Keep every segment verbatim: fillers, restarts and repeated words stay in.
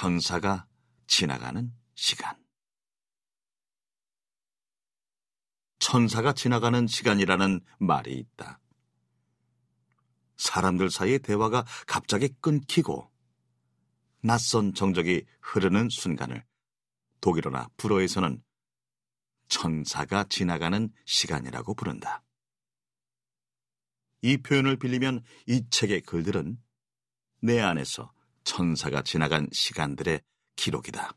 천사가 지나가는 시간. 천사가 지나가는 시간이라는 말이 있다. 사람들 사이의 대화가 갑자기 끊기고 낯선 정적이 흐르는 순간을 독일어나 불어에서는 천사가 지나가는 시간이라고 부른다. 이 표현을 빌리면 이 책의 글들은 내 안에서 천사가 지나간 시간들의 기록이다.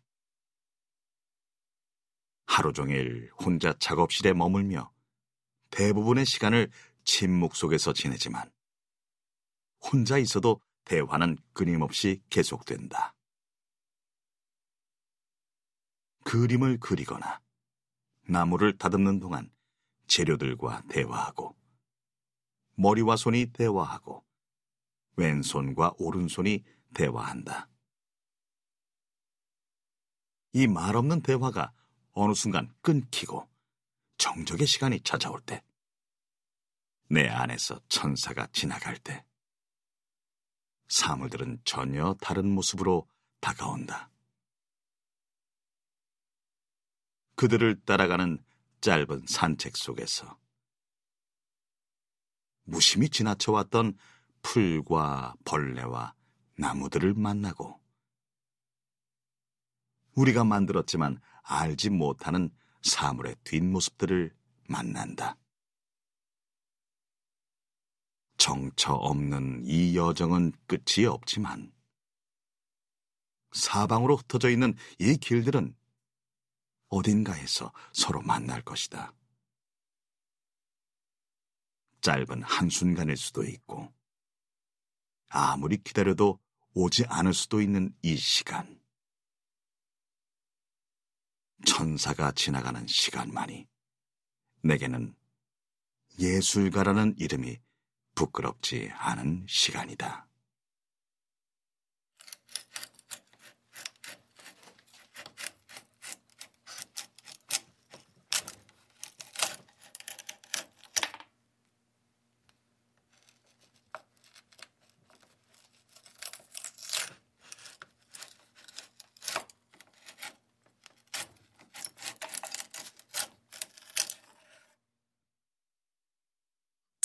하루 종일 혼자 작업실에 머물며 대부분의 시간을 침묵 속에서 지내지만 혼자 있어도 대화는 끊임없이 계속된다. 그림을 그리거나 나무를 다듬는 동안 재료들과 대화하고 머리와 손이 대화하고 왼손과 오른손이 대화한다. 이 말 없는 대화가 어느 순간 끊기고 정적의 시간이 찾아올 때, 내 안에서 천사가 지나갈 때, 사물들은 전혀 다른 모습으로 다가온다. 그들을 따라가는 짧은 산책 속에서 무심히 지나쳐왔던 풀과 벌레와 나무들을 만나고 우리가 만들었지만 알지 못하는 사물의 뒷모습들을 만난다. 정처 없는 이 여정은 끝이 없지만 사방으로 흩어져 있는 이 길들은 어딘가에서 서로 만날 것이다. 짧은 한순간일 수도 있고 아무리 기다려도 오지 않을 수도 있는 이 시간. 천사가 지나가는 시간만이 내게는 예술가라는 이름이 부끄럽지 않은 시간이다.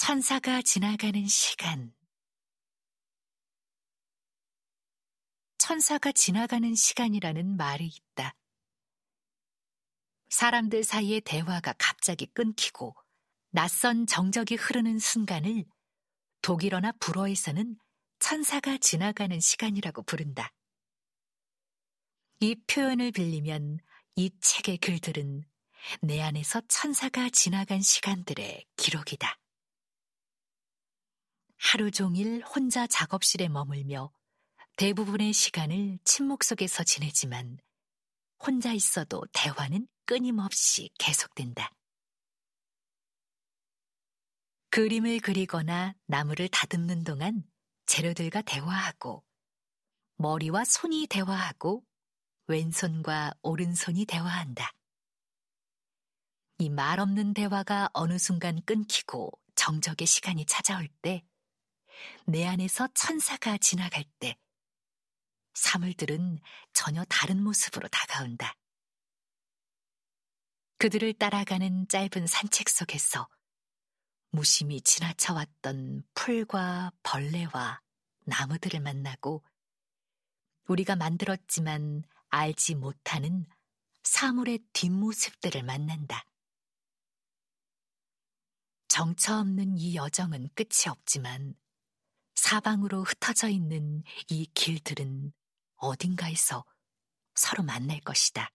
천사가 지나가는 시간. 천사가 지나가는 시간이라는 말이 있다. 사람들 사이의 대화가 갑자기 끊기고 낯선 정적이 흐르는 순간을 독일어나 불어에서는 천사가 지나가는 시간이라고 부른다. 이 표현을 빌리면 이 책의 글들은 내 안에서 천사가 지나간 시간들의 기록이다. 하루 종일 혼자 작업실에 머물며 대부분의 시간을 침묵 속에서 지내지만 혼자 있어도 대화는 끊임없이 계속된다. 그림을 그리거나 나무를 다듬는 동안 재료들과 대화하고 머리와 손이 대화하고 왼손과 오른손이 대화한다. 이 말 없는 대화가 어느 순간 끊기고 정적의 시간이 찾아올 때, 내 안에서 천사가 지나갈 때 사물들은 전혀 다른 모습으로 다가온다. 그들을 따라가는 짧은 산책 속에서 무심히 지나쳐왔던 풀과 벌레와 나무들을 만나고 우리가 만들었지만 알지 못하는 사물의 뒷모습들을 만난다. 정처 없는 이 여정은 끝이 없지만 사방으로 흩어져 있는 이 길들은 어딘가에서 서로 만날 것이다.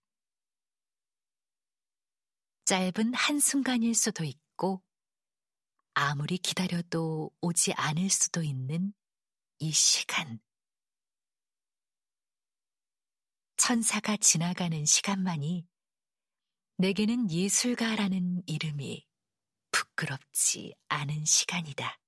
짧은 한순간일 수도 있고 아무리 기다려도 오지 않을 수도 있는 이 시간. 천사가 지나가는 시간만이 내게는 예술가라는 이름이 부끄럽지 않은 시간이다.